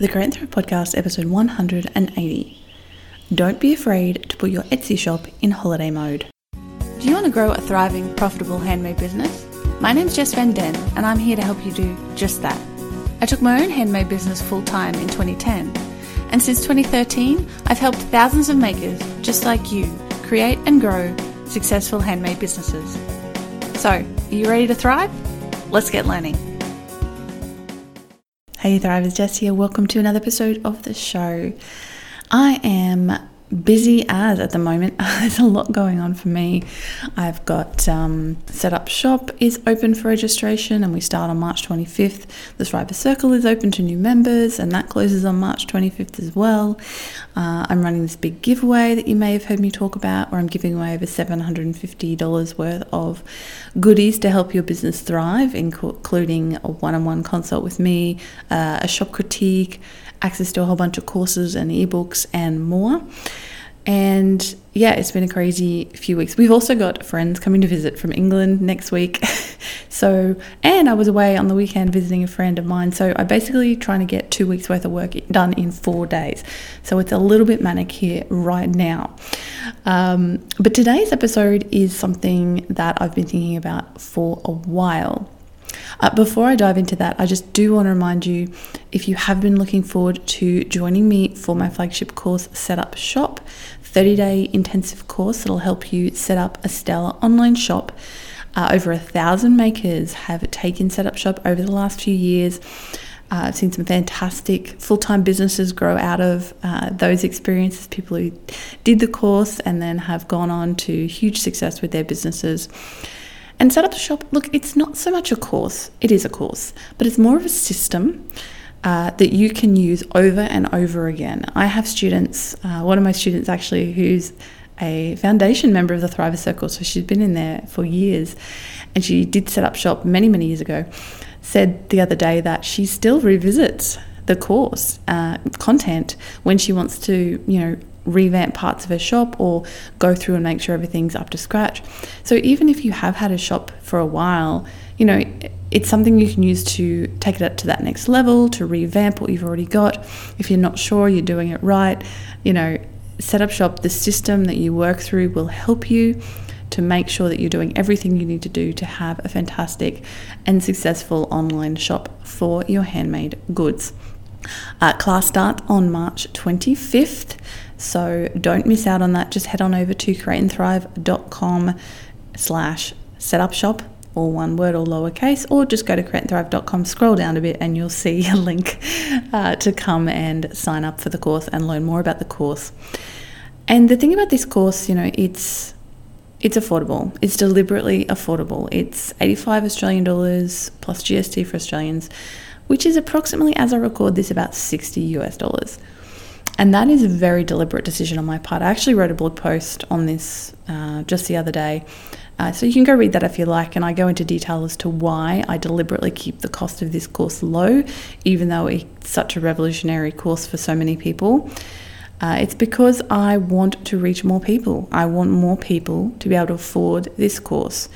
The Create & Thrive Podcast, episode 180. Don't be afraid to put your Etsy shop in holiday mode. Do you want to grow a thriving, profitable handmade business? My name's Jess Van Den, and I'm here to help you do just that. I took my own handmade business full-time in 2010, and since 2013, I've helped thousands of makers just like you create and grow successful handmade businesses. So, are you ready to thrive? Let's get learning. Hey Thrivers, Jess here. Welcome to another episode of the show. I am busy as at the moment. There's a lot going on for me. I've got Set Up Shop is open for registration and we start on March 25th. The Thriver Circle is open to new members and that closes on March 25th as well. I'm running this big giveaway that you may have heard me talk about, where I'm giving away over $750 worth of goodies to help your business thrive, including a one-on-one consult with me, a shop critique, access to a whole bunch of courses and ebooks and more. And yeah, it's been a crazy few weeks. We've also got friends coming to visit from England next week. And I was away on the weekend visiting a friend of mine. So I'm basically trying to get 2 weeks worth of work done in 4 days. So it's a little bit manic here right now. But today's episode is something that I've been thinking about for a while. Before I dive into that, I just do want to remind you, if you have been looking forward to joining me for my flagship course, Set Up Shop, 30-day intensive course that'll help you set up a stellar online shop. Over 1,000 makers have taken Set Up Shop over the last few years. I've seen some fantastic full-time businesses grow out of those experiences, people who did the course and then have gone on to huge success with their businesses. And Set Up Shop, look, it's not so much a course, it is a course, but it's more of a system that you can use over and over again. I have students, one of my students actually, who's a foundation member of the Thriver Circle, so she's been in there for years, and she did Set Up Shop many, many years ago, said the other day that she still revisits the course content when she wants to, revamp parts of her shop or go through and make sure everything's up to scratch. So even if you have had a shop for a while, it's something you can use to take it up to that next level, to revamp what you've already got. If you're not sure you're doing it right, Set Up Shop, the system that you work through, will help you to make sure that you're doing everything you need to do to have a fantastic and successful online shop for your handmade goods. Class starts on March 25th, so don't miss out on that. Just head on over to createandthrive.com/setupshop, all one word, all lowercase, or just go to createandthrive.com, scroll down a bit, and you'll see a link to come and sign up for the course and learn more about the course. And the thing about this course, it's affordable. It's deliberately affordable. It's $85 Australian plus GST for Australians, which is approximately, as I record this, about $60. And that is a very deliberate decision on my part. I actually wrote a blog post on this just the other day. So you can go read that if you like. And I go into detail as to why I deliberately keep the cost of this course low, even though it's such a revolutionary course for so many people. It's because I want to reach more people. I want more people to be able to afford this course.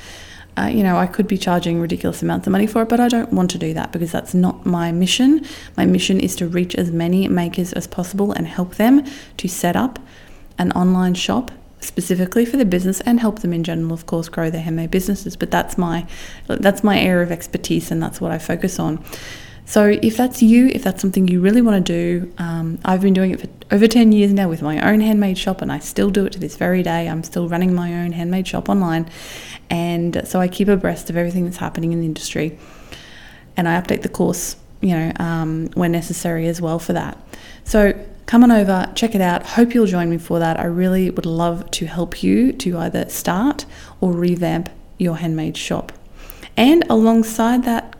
I could be charging ridiculous amounts of money for it, but I don't want to do that because that's not my mission. My mission is to reach as many makers as possible and help them to set up an online shop specifically for their business, and help them in general, of course, grow their handmade businesses. But that's my area of expertise, and that's what I focus on. So if that's something you really want to do, I've been doing it for over 10 years now with my own handmade shop, and I still do it to this very day. I'm still running my own handmade shop online. And so I keep abreast of everything that's happening in the industry. And I update the course, when necessary as well for that. So come on over, check it out. Hope you'll join me for that. I really would love to help you to either start or revamp your handmade shop. And alongside that,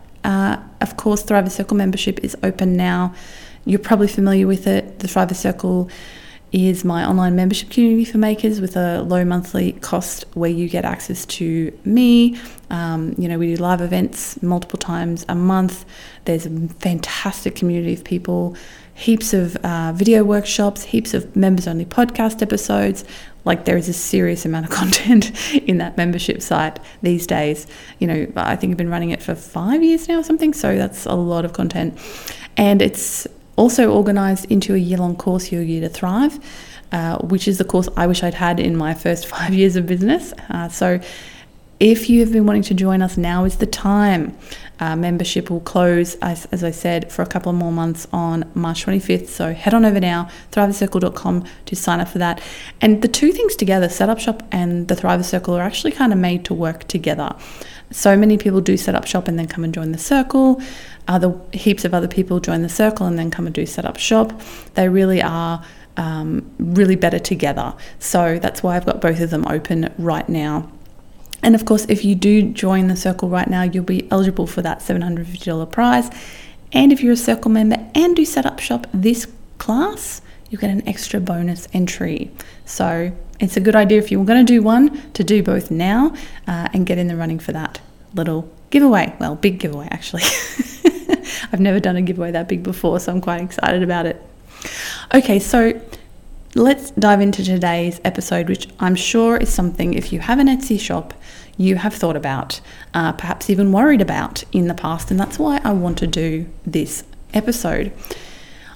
of course, Thriver Circle membership is open now. You're probably familiar with it. The Thriver Circle is my online membership community for makers with a low monthly cost, where you get access to me. We do live events multiple times a month. There's a fantastic community of people, heaps of video workshops, heaps of members-only podcast episodes. There is a serious amount of content in that membership site these days. I think I've been running it for 5 years now or something, so that's a lot of content. And it's also organised into a year-long course, Your Year to Thrive, which is the course I wish I'd had in my first 5 years of business. So if you have been wanting to join us, now is the time. Membership will close, as I said, for a couple of more months on March 25th. So head on over now, thrivercircle.com, to sign up for that. And the two things together, Set Up Shop and the Thriver Circle, are actually kind of made to work together. So many people do Set Up Shop and then come and join the circle. Heaps of other people join the circle and then come and do Set Up Shop. They really are really better together. So that's why I've got both of them open right now. And of course, if you do join the circle right now, you'll be eligible for that $750 prize. And if you're a circle member and do Set Up Shop this class, you get an extra bonus entry. So it's a good idea, if you're going to do one, to do both now and get in the running for that little giveaway. Well, big giveaway, actually. I've never done a giveaway that big before, so I'm quite excited about it. Okay, so let's dive into today's episode, which I'm sure is something, if you have an Etsy shop, you have thought about, perhaps even worried about in the past, and that's why I want to do this episode.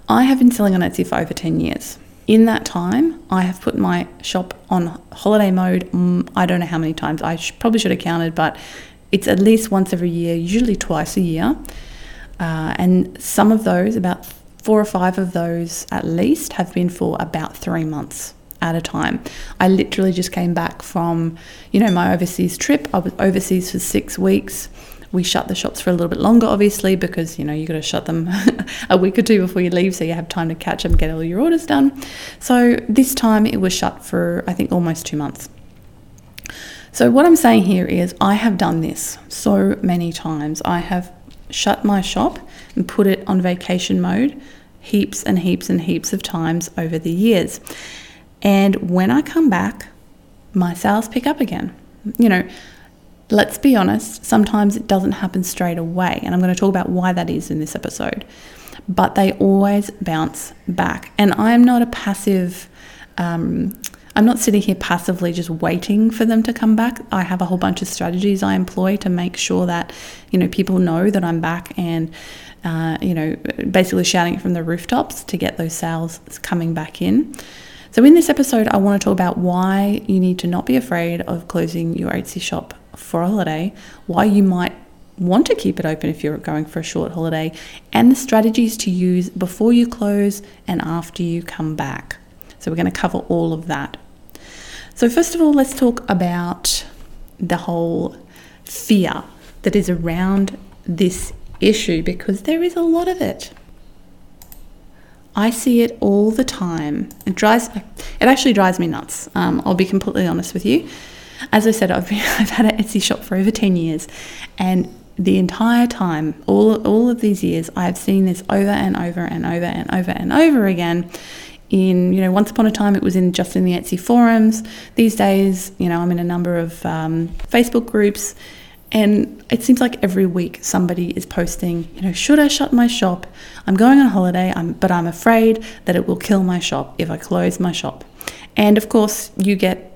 I have been selling on Etsy for over 10 years. In that time, I have put my shop on holiday mode. I don't know how many times. I probably should have counted, but it's at least once every year, usually twice a year. And some of those, about 4 or 5 of those at least, have been for about 3 months at a time. I literally just came back from, my overseas trip. I was overseas for 6 weeks. We shut the shops for a little bit longer, obviously, because, you got to shut them a week or two before you leave so you have time to catch up and get all your orders done. So this time it was shut for, I think, almost 2 months. So what I'm saying here is I have done this so many times. I have shut my shop and put it on vacation mode heaps and heaps and heaps of times over the years. And when I come back, my sales pick up again. Let's be honest, sometimes it doesn't happen straight away. And I'm going to talk about why that is in this episode. But they always bounce back. And I'm not a passive, I'm not sitting here passively just waiting for them to come back. I have a whole bunch of strategies I employ to make sure that, people know that I'm back and, basically shouting it from the rooftops to get those sales coming back in. So in this episode, I want to talk about why you need to not be afraid of closing your Etsy shop for a holiday, why you might want to keep it open if you're going for a short holiday, and the strategies to use before you close and after you come back. So we're going to cover all of that. So first of all, let's talk about the whole fear that is around this issue, because there is a lot of it. I see it all the time. It actually drives me nuts. I'll be completely honest with you. As I said, I've had an Etsy shop for over 10 years, and the entire time, all of these years, I've seen this over and over and over and over and over again. In, once upon a time, it was just in the Etsy forums. These days, I'm in a number of Facebook groups, and it seems like every week somebody is posting, should I shut my shop? I'm going on holiday, but I'm afraid that it will kill my shop if I close my shop. And of course, you get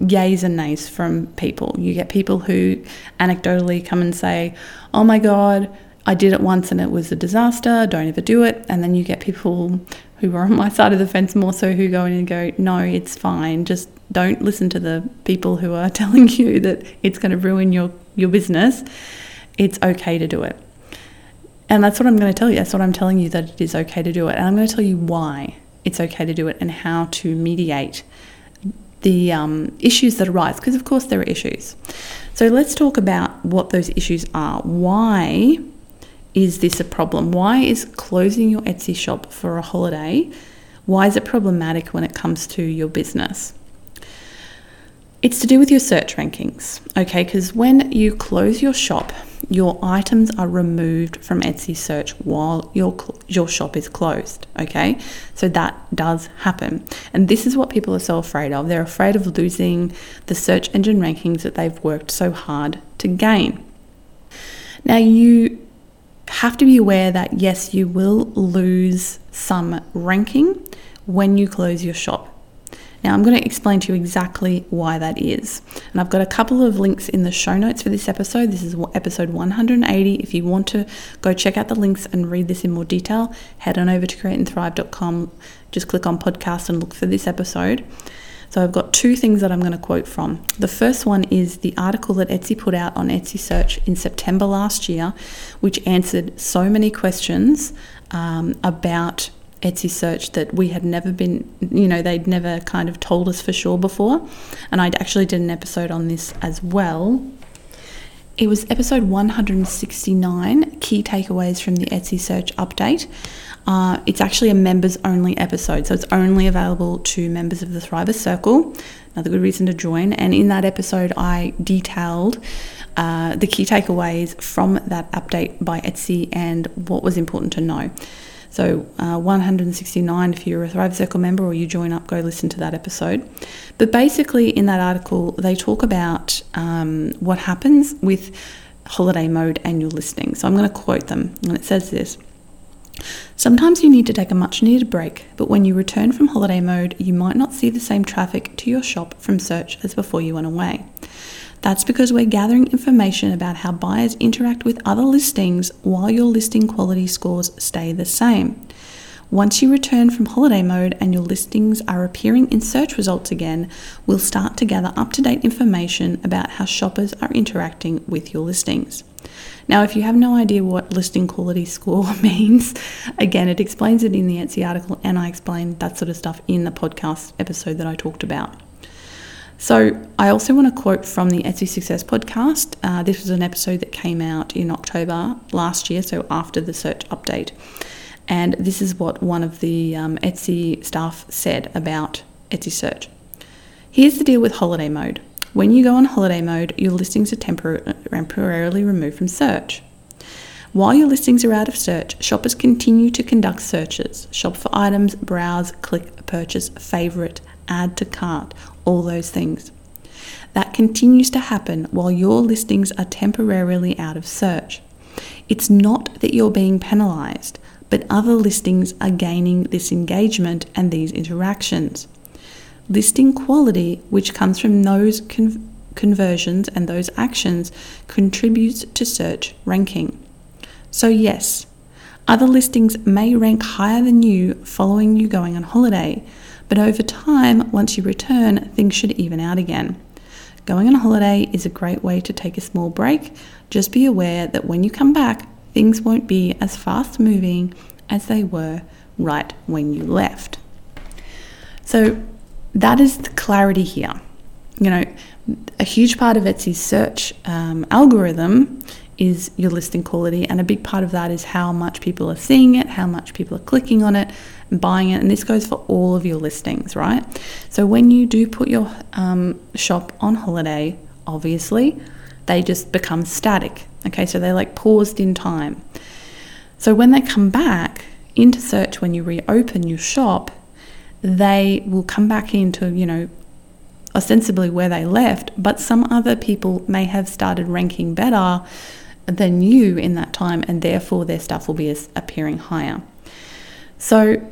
yays and nays from people. You get people who anecdotally come and say, oh my God, I did it once and it was a disaster, don't ever do it. And then you get people who are on my side of the fence more so, who go in and go, no, it's fine. Just don't listen to the people who are telling you that it's going to ruin your business. It's okay to do it. And that's what I'm going to tell you. That's what I'm telling you, that it is okay to do it. And I'm going to tell you why it's okay to do it and how to mediate the issues that arise, because of course there are issues. So let's talk about what those issues are. Why is this a problem? Why is closing your Etsy shop for a holiday, why is it problematic when it comes to your business? It's to do with your search rankings, okay? Because when you close your shop, your items are removed from Etsy search while your shop is closed, okay? So that does happen. And this is what people are so afraid of. They're afraid of losing the search engine rankings that they've worked so hard to gain. Now, you have to be aware that, yes, you will lose some ranking when you close your shop. Now I'm going to explain to you exactly why that is. And I've got a couple of links in the show notes for this episode. This is episode 180. If you want to go check out the links and read this in more detail, head on over to createandthrive.com. Just click on podcast and look for this episode. So I've got two things that I'm going to quote from. The first one is the article that Etsy put out on Etsy Search in September last year, which answered so many questions about Etsy Search that we had never been, they'd never kind of told us for sure before. And I'd actually did an episode on this as well. It was episode 169, Key Takeaways from the Etsy Search Update. It's actually a members-only episode, so it's only available to members of the Thriver Circle, another good reason to join. And in that episode, I detailed the key takeaways from that update by Etsy and what was important to know. So 169, if you're a Thriver Circle member or you join up, go listen to that episode. But basically in that article, they talk about what happens with holiday mode and your listing. So I'm going to quote them, and it says this. Sometimes you need to take a much needed break, but when you return from holiday mode, you might not see the same traffic to your shop from search as before you went away. That's because we're gathering information about how buyers interact with other listings while your listing quality scores stay the same. Once you return from holiday mode and your listings are appearing in search results again, we'll start to gather up-to-date information about how shoppers are interacting with your listings. Now, if you have no idea what listing quality score means, again, it explains it in the Etsy article, and I explained that sort of stuff in the podcast episode that I talked about. So I also want to quote from the Etsy Success podcast. This was an episode that came out in October last year, so after the search update. And this is what one of the Etsy staff said about Etsy search. Here's the deal with holiday mode. When you go on holiday mode, your listings are temporarily removed from search. While your listings are out of search, shoppers continue to conduct searches, shop for items, browse, click, purchase, favorite, add to cart, all those things. That continues to happen while your listings are temporarily out of search. It's not that you're being penalized, but other listings are gaining this engagement and these interactions. Listing quality, which comes from those conversions and those actions, contributes to search ranking. So yes, other listings may rank higher than you following you going on holiday, but over time, once you return, things should even out again. Going on holiday is a great way to take a small break. Just be aware that when you come back, things won't be as fast moving as they were right when you left. So that is the clarity here. A huge part of Etsy's search algorithm is your listing quality, and a big part of that is how much people are seeing it, how much people are clicking on it and buying it, and this goes for all of your listings, right? So when you do put your shop on holiday, obviously, they just become static, okay? So they're like paused in time. So when they come back into search, when you reopen your shop, they will come back into, ostensibly where they left, but some other people may have started ranking better than you in that time, and therefore their stuff will be appearing higher. So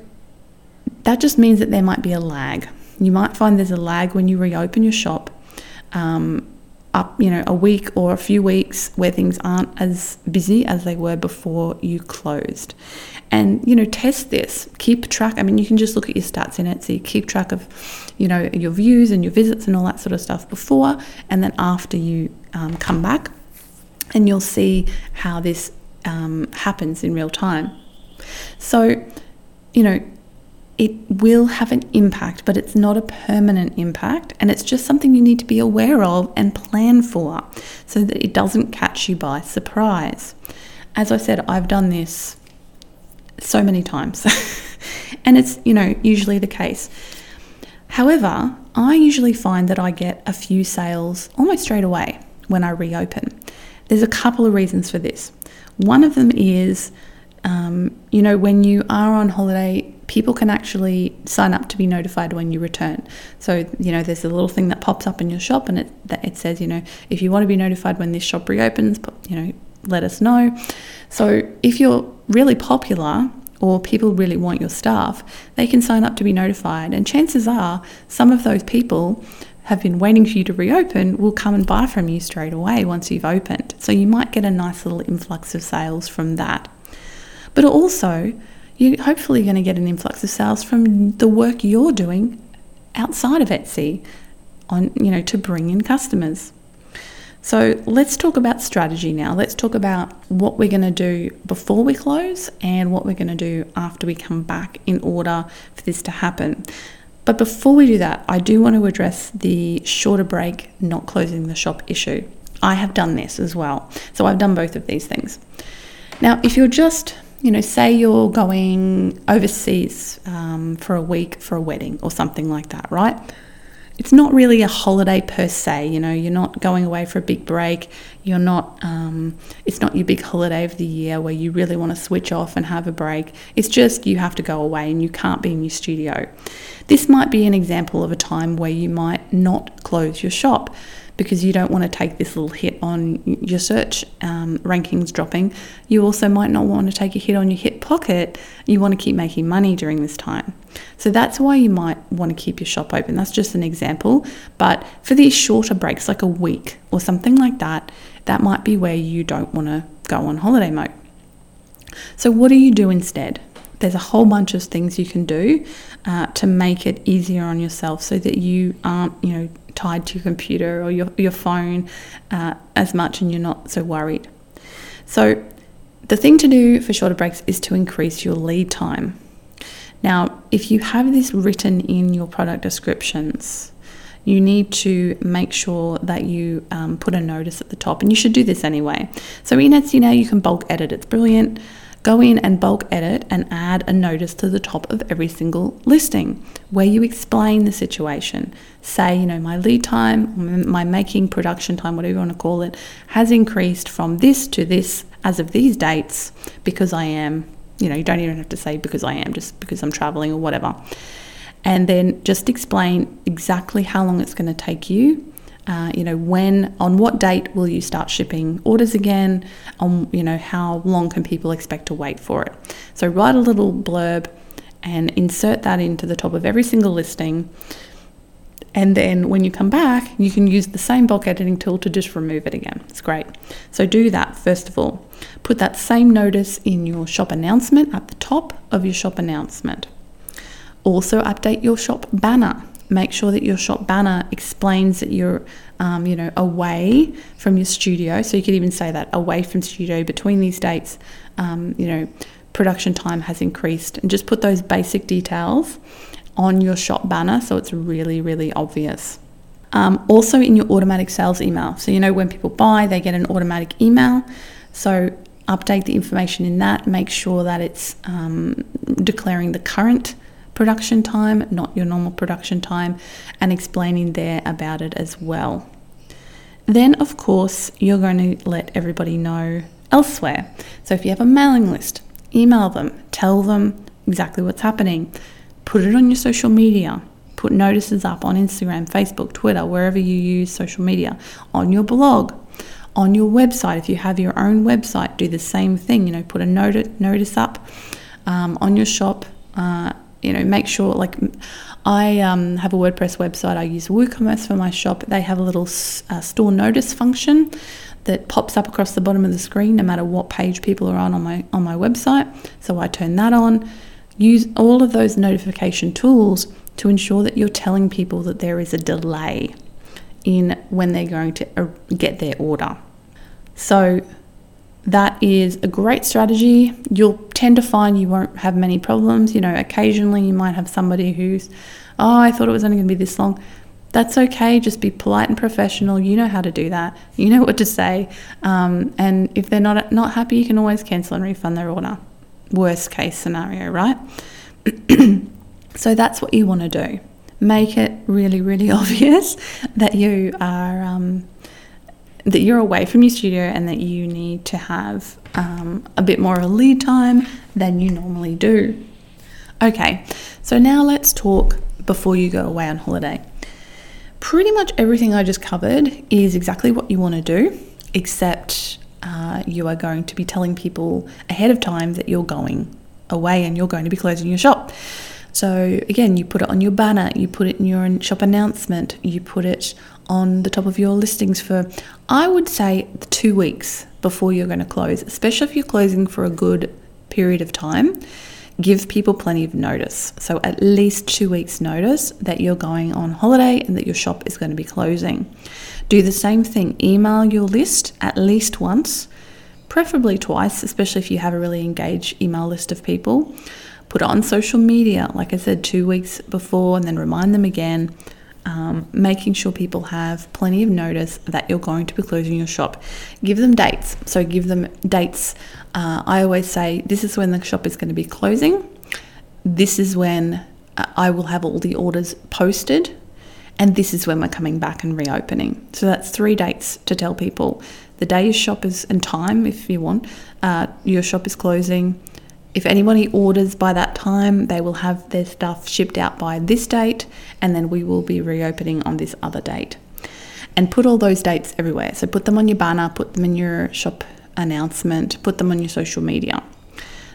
that just means that there might be a lag. You might find there's a lag when you reopen your shop, up, a week or a few weeks where things aren't as busy as they were before you closed. And, test this, keep track. I mean, you can just look at your stats in Etsy, keep track of, your views and your visits and all that sort of stuff before and then after you come back, and you'll see how this happens in real time. So, it will have an impact, but it's not a permanent impact, and it's just something you need to be aware of and plan for so that it doesn't catch you by surprise. As I said, I've done this so many times and it's, usually the case. However, I usually find that I get a few sales almost straight away when I reopen. There's a couple of reasons for this. One of them is, when you are on holiday, people can actually sign up to be notified when you return. So, there's a little thing that pops up in your shop and it says, if you want to be notified when this shop reopens, let us know. So if you're really popular or people really want your stuff, they can sign up to be notified. And chances are some of those people have been waiting for you to reopen will come and buy from you straight away once you've opened. So you might get a nice little influx of sales from that. But also, you're hopefully going to get an influx of sales from the work you're doing outside of Etsy on, you know, to bring in customers. So let's talk about strategy now. Let's talk about what we're going to do before we close and what we're going to do after we come back in order for this to happen. But before we do that, I do want to address the shorter break, not closing the shop issue. I have done this as well. So I've done both of these things. Now, if you're just, you know, say you're going overseas for a week for a wedding or something like that, right? It's not really a holiday per se. You know, you're not going away for a big break. You're not, it's not your big holiday of the year where you really want to switch off and have a break. It's just you have to go away and you can't be in your studio. This might be an example of a time where you might not close your shop because you don't want to take this little hit on your search rankings dropping. You also might not want to take a hit on your hip pocket. You want to keep making money during this time. So that's why you might want to keep your shop open. That's just an example. But for these shorter breaks, like a week or something like that, that might be where you don't want to go on holiday mode. So what do you do instead? There's a whole bunch of things you can do to make it easier on yourself so that you aren't, you know, tied to your computer or your phone as much and you're not so worried. So the thing to do for shorter breaks is to increase your lead time. Now, if you have this written in your product descriptions, you need to make sure that you put a notice at the top, and you should do this anyway. So in Etsy now you can bulk edit. It's brilliant. Go in and bulk edit and add a notice to the top of every single listing where you explain the situation. Say, you know, my lead time, my making, production time, whatever you want to call it, has increased from this to this as of these dates because I am, you know, you don't even have to say because I am, just because I'm traveling or whatever. And then just explain exactly how long it's going to take you. You know, when, on what date will you start shipping orders again? You know, how long can people expect to wait for it? So write a little blurb and insert that into the top of every single listing. And then when you come back, you can use the same bulk editing tool to just remove it again. It's great. So do that first of all. Put that same notice in your shop announcement, at the top of your shop announcement. Also update your shop banner. Make sure that your shop banner explains that you're, you know, away from your studio. So you could even say that, away from studio between these dates, you know, production time has increased. And just put those basic details on your shop banner so it's really, really obvious. Also in your automatic sales email. So, you know, when people buy, they get an automatic email. So update the information in that. Make sure that it's declaring the current production time, not your normal production time, and explaining there about it as well. Then, of course, you're going to let everybody know elsewhere. So if you have a mailing list, email them, tell them exactly what's happening. Put it on your social media. Put notices up on Instagram, Facebook, Twitter, wherever you use social media, on your blog, on your website. If you have your own website, do the same thing. You know, put a notice up on your shop. You know, make sure, like, I have a WordPress website. I use WooCommerce for my shop. They have a little store notice function that pops up across the bottom of the screen, no matter what page people are on my website. So I turn that on. Use all of those notification tools to ensure that you're telling people that there is a delay in when they're going to get their order. So that is a great strategy. You'll tend to find you won't have many problems. You know, occasionally you might have somebody who's, oh, I thought it was only going to be this long. That's okay. Just be polite and professional. You know how to do that. You know what to say. And if they're not happy, you can always cancel and refund their order. Worst case scenario, right? So that's what you want to do. Make it really, really obvious that you are that you're away from your studio and that you need to have a bit more of a lead time than you normally do. Okay, so now let's talk before you go away on holiday. Pretty much everything I just covered is exactly what you want to do, except you are going to be telling people ahead of time that you're going away and you're going to be closing your shop. So again, you put it on your banner, you put it in your shop announcement, you put it on the top of your listings for, I would say, 2 weeks before you're going to close, especially if you're closing for a good period of time. Give people plenty of notice. So at least 2 weeks notice that you're going on holiday and that your shop is going to be closing. Do the same thing. Email your list at least once, preferably twice, especially if you have a really engaged email list of people. Put it on social media, like I said, 2 weeks before, and then remind them again, making sure people have plenty of notice that you're going to be closing your shop. Give them dates. So give them dates. I always say, this is when the shop is going to be closing. This is when I will have all the orders posted. And this is when we're coming back and reopening. So that's 3 dates to tell people. The day your shop is, and time if you want, your shop is closing. If anybody orders by that time, they will have their stuff shipped out by this date, and then we will be reopening on this other date. And put all those dates everywhere. So put them on your banner, put them in your shop announcement, put them on your social media.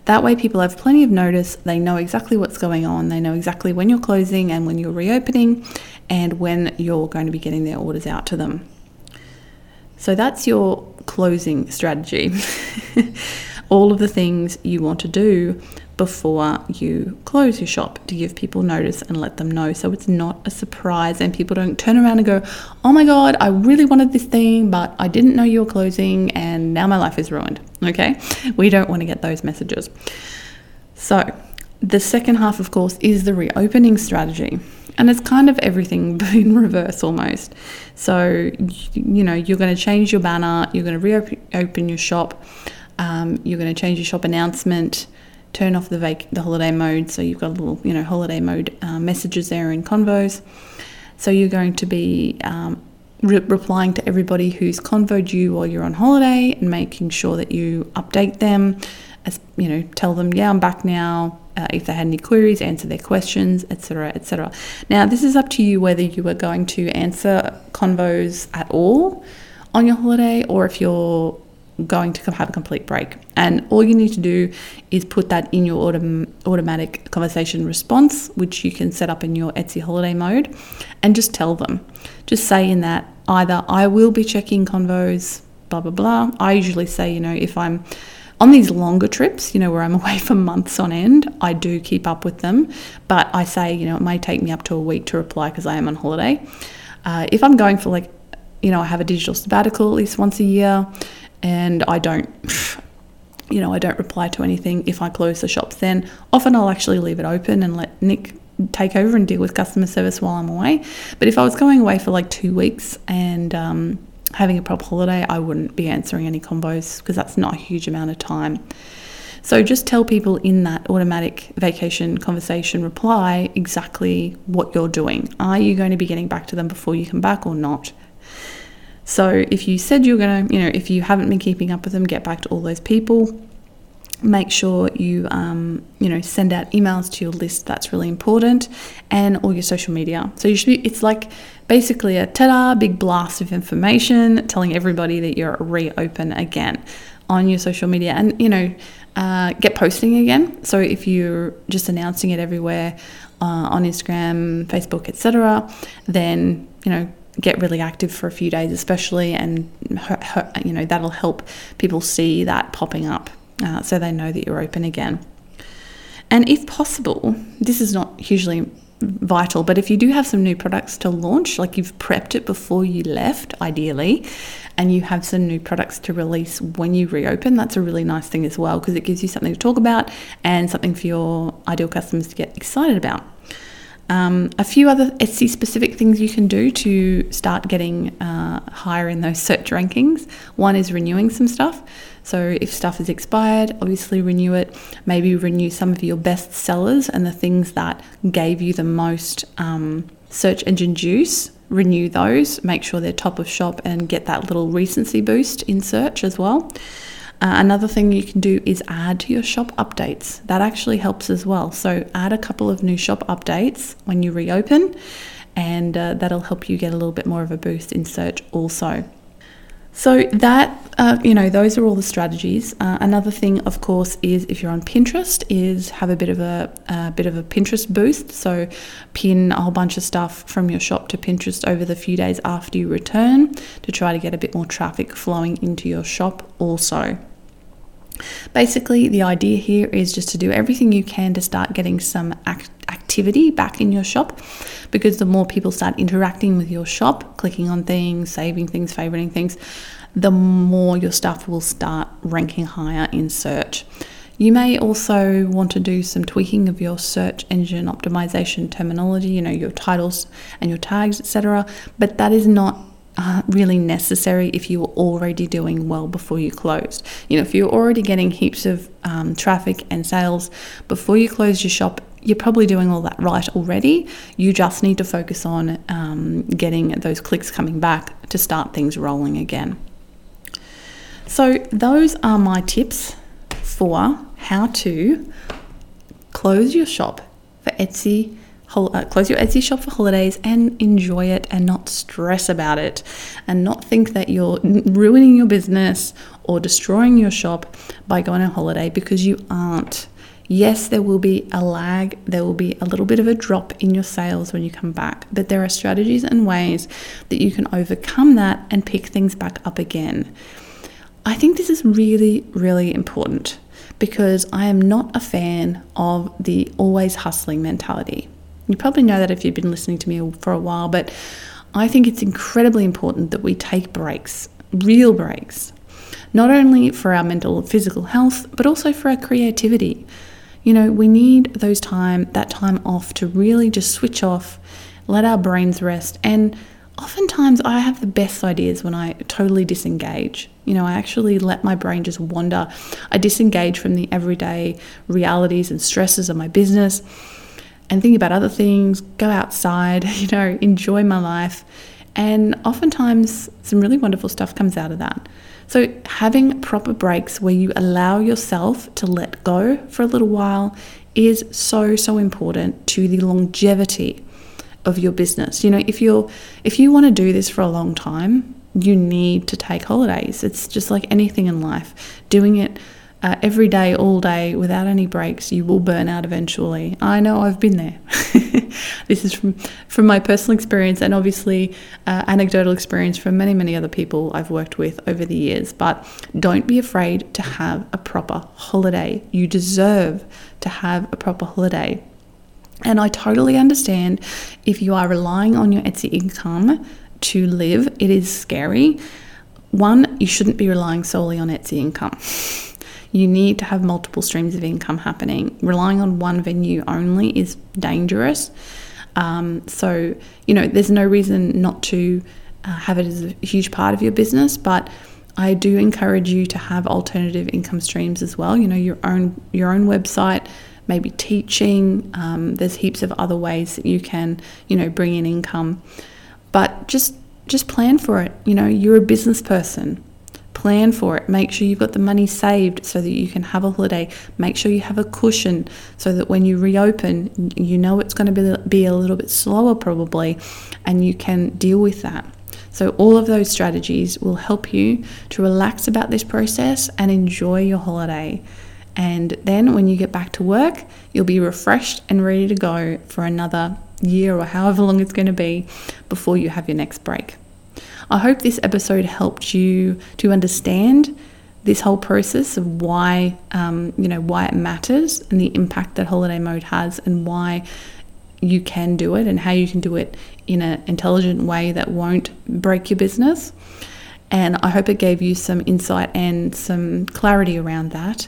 That way people have plenty of notice. They know exactly what's going on. They know exactly when you're closing and when you're reopening and when you're going to be getting their orders out to them. So that's your closing strategy. All of the things you want to do before you close your shop to give people notice and let them know, so it's not a surprise and people don't turn around and go, oh my God, I really wanted this thing, but I didn't know you were closing and now my life is ruined. Okay, we don't want to get those messages. So the second half, of course, is the reopening strategy. And it's kind of everything in reverse almost. So, you know, you're going to change your banner, you're going to reopen your shop, you're going to change your shop announcement, turn off the holiday mode, so you've got little, you know, holiday mode messages there in convos. So you're going to be replying to everybody who's convoed you while you're on holiday and making sure that you update them, as you know, tell them, yeah, I'm back now. If they had any queries, answer their questions, etc., etc. Now, this is up to you whether you are going to answer convos at all on your holiday or if you're going to have a complete break. And all you need to do is put that in your automatic conversation response, which you can set up in your Etsy holiday mode, and just tell them. Just say in that, either I will be checking convos, blah, blah, blah. I usually say, you know, if I'm on these longer trips, you know, where I'm away for months on end, I do keep up with them. But I say, you know, it may take me up to a week to reply because I am on holiday. If I'm going for, like, you know, I have a digital sabbatical at least once a year and I don't reply to anything. If I close the shops then, often I'll actually leave it open and let Nick take over and deal with customer service while I'm away. But if I was going away for like 2 weeks and having a proper holiday, I wouldn't be answering any combos because that's not a huge amount of time. So just tell people in that automatic vacation conversation reply exactly what you're doing. Are you going to be getting back to them before you come back or not? So if you said you're going to, you know, if you haven't been keeping up with them, get back to all those people. Make sure you, you know, send out emails to your list. That's really important, and all your social media. So you should be, it's like basically a ta-da, big blast of information telling everybody that you're reopen again on your social media, and, you know, get posting again. So if you're just announcing it everywhere on Instagram, Facebook, etc., then, you know, get really active for a few days, especially, and you know, that'll help people see that popping up. So they know that you're open again. And if possible, this is not hugely vital, but if you do have some new products to launch, like you've prepped it before you left, ideally, and you have some new products to release when you reopen, that's a really nice thing as well, because it gives you something to talk about and something for your ideal customers to get excited about. A few other Etsy specific things you can do to start getting higher in those search rankings. One is renewing some stuff. So if stuff is expired, obviously renew it. Maybe renew some of your best sellers and the things that gave you the most search engine juice. Renew those, make sure they're top of shop and get that little recency boost in search as well. Another thing you can do is add to your shop updates. That actually helps as well. So add a couple of new shop updates when you reopen, and that'll help you get a little bit more of a boost in search also. So that those are all the strategies. Another thing, of course, is if you're on Pinterest, is have a bit of a Pinterest boost. So pin a whole bunch of stuff from your shop to Pinterest over the few days after you return to try to get a bit more traffic flowing into your shop also. Basically, the idea here is just to do everything you can to start getting some activity back in your shop, because the more people start interacting with your shop, clicking on things, saving things, favoriting things, the more your stuff will start ranking higher in search. You may also want to do some tweaking of your search engine optimization terminology, your titles and your tags, etc. But that is not really necessary if you were already doing well before you closed. If you're already getting heaps of traffic and sales before you close your shop, you're probably doing all that right already. You just need to focus on getting those clicks coming back to start things rolling again. So those are my tips for how to close your shop for Etsy. Close your Etsy shop for holidays and enjoy it and not stress about it and not think that you're ruining your business or destroying your shop by going on holiday, because you aren't. Yes, there will be a lag. There will be a little bit of a drop in your sales when you come back, but there are strategies and ways that you can overcome that and pick things back up again. I think this is really, really important, because I am not a fan of the always hustling mentality. You probably know that if you've been listening to me for a while, but I think it's incredibly important that we take breaks, real breaks, not only for our mental and physical health, but also for our creativity. We need that time off to really just switch off, let our brains rest. And oftentimes I have the best ideas when I totally disengage. I actually let my brain just wander. I disengage from the everyday realities and stresses of my business and think about other things, go outside, enjoy my life. And oftentimes some really wonderful stuff comes out of that. So having proper breaks where you allow yourself to let go for a little while is so, so important to the longevity of your business. If you want to do this for a long time, you need to take holidays. It's just like anything in life. Doing it every day, all day, without any breaks, you will burn out eventually. I know, I've been there. This is from my personal experience, and obviously anecdotal experience from many, many other people I've worked with over the years. But don't be afraid to have a proper holiday. You deserve to have a proper holiday. And I totally understand if you are relying on your Etsy income to live, it is scary. One, you shouldn't be relying solely on Etsy income. You need to have multiple streams of income happening. Relying on one venue only is dangerous. So there's no reason not to have it as a huge part of your business, but I do encourage you to have alternative income streams as well. Your own website, maybe teaching. There's heaps of other ways that you can, bring in income, but just plan for it. You're a business person. Plan for it. Make sure you've got the money saved so that you can have a holiday. Make sure you have a cushion so that when you reopen, it's going to be a little bit slower probably, and you can deal with that. So all of those strategies will help you to relax about this process and enjoy your holiday. And then when you get back to work, you'll be refreshed and ready to go for another year or however long it's going to be before you have your next break. I hope this episode helped you to understand this whole process of why, why it matters and the impact that holiday mode has, and why you can do it and how you can do it in an intelligent way that won't break your business. And I hope it gave you some insight and some clarity around that.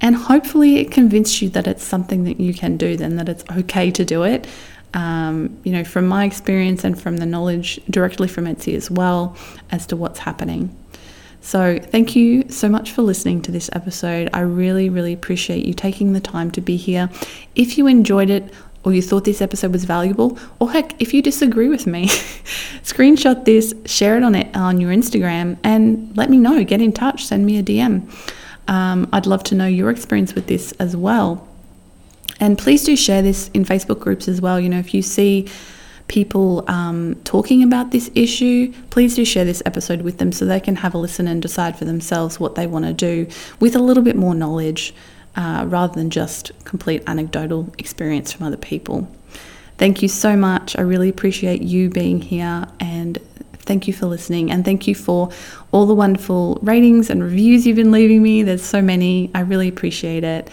And hopefully it convinced you that it's something that you can do, then that it's okay to do it. From my experience and from the knowledge directly from Etsy as well as to what's happening. So thank you so much for listening to this episode. I really, really appreciate you taking the time to be here. If you enjoyed it, or you thought this episode was valuable, or heck, if you disagree with me, screenshot this, share it on your Instagram, and let me know. Get in touch, send me a DM. I'd love to know your experience with this as well. And please do share this in Facebook groups as well. If you see people talking about this issue, please do share this episode with them so they can have a listen and decide for themselves what they want to do with a little bit more knowledge rather than just complete anecdotal experience from other people. Thank you so much. I really appreciate you being here, and thank you for listening, and thank you for all the wonderful ratings and reviews you've been leaving me. There's so many. I really appreciate it.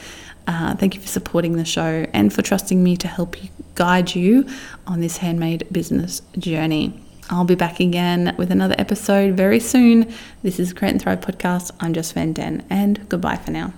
Thank you for supporting the show and for trusting me to help you, guide you on this handmade business journey. I'll be back again with another episode very soon. This is Create and Thrive Podcast. I'm Jess Van Den, and goodbye for now.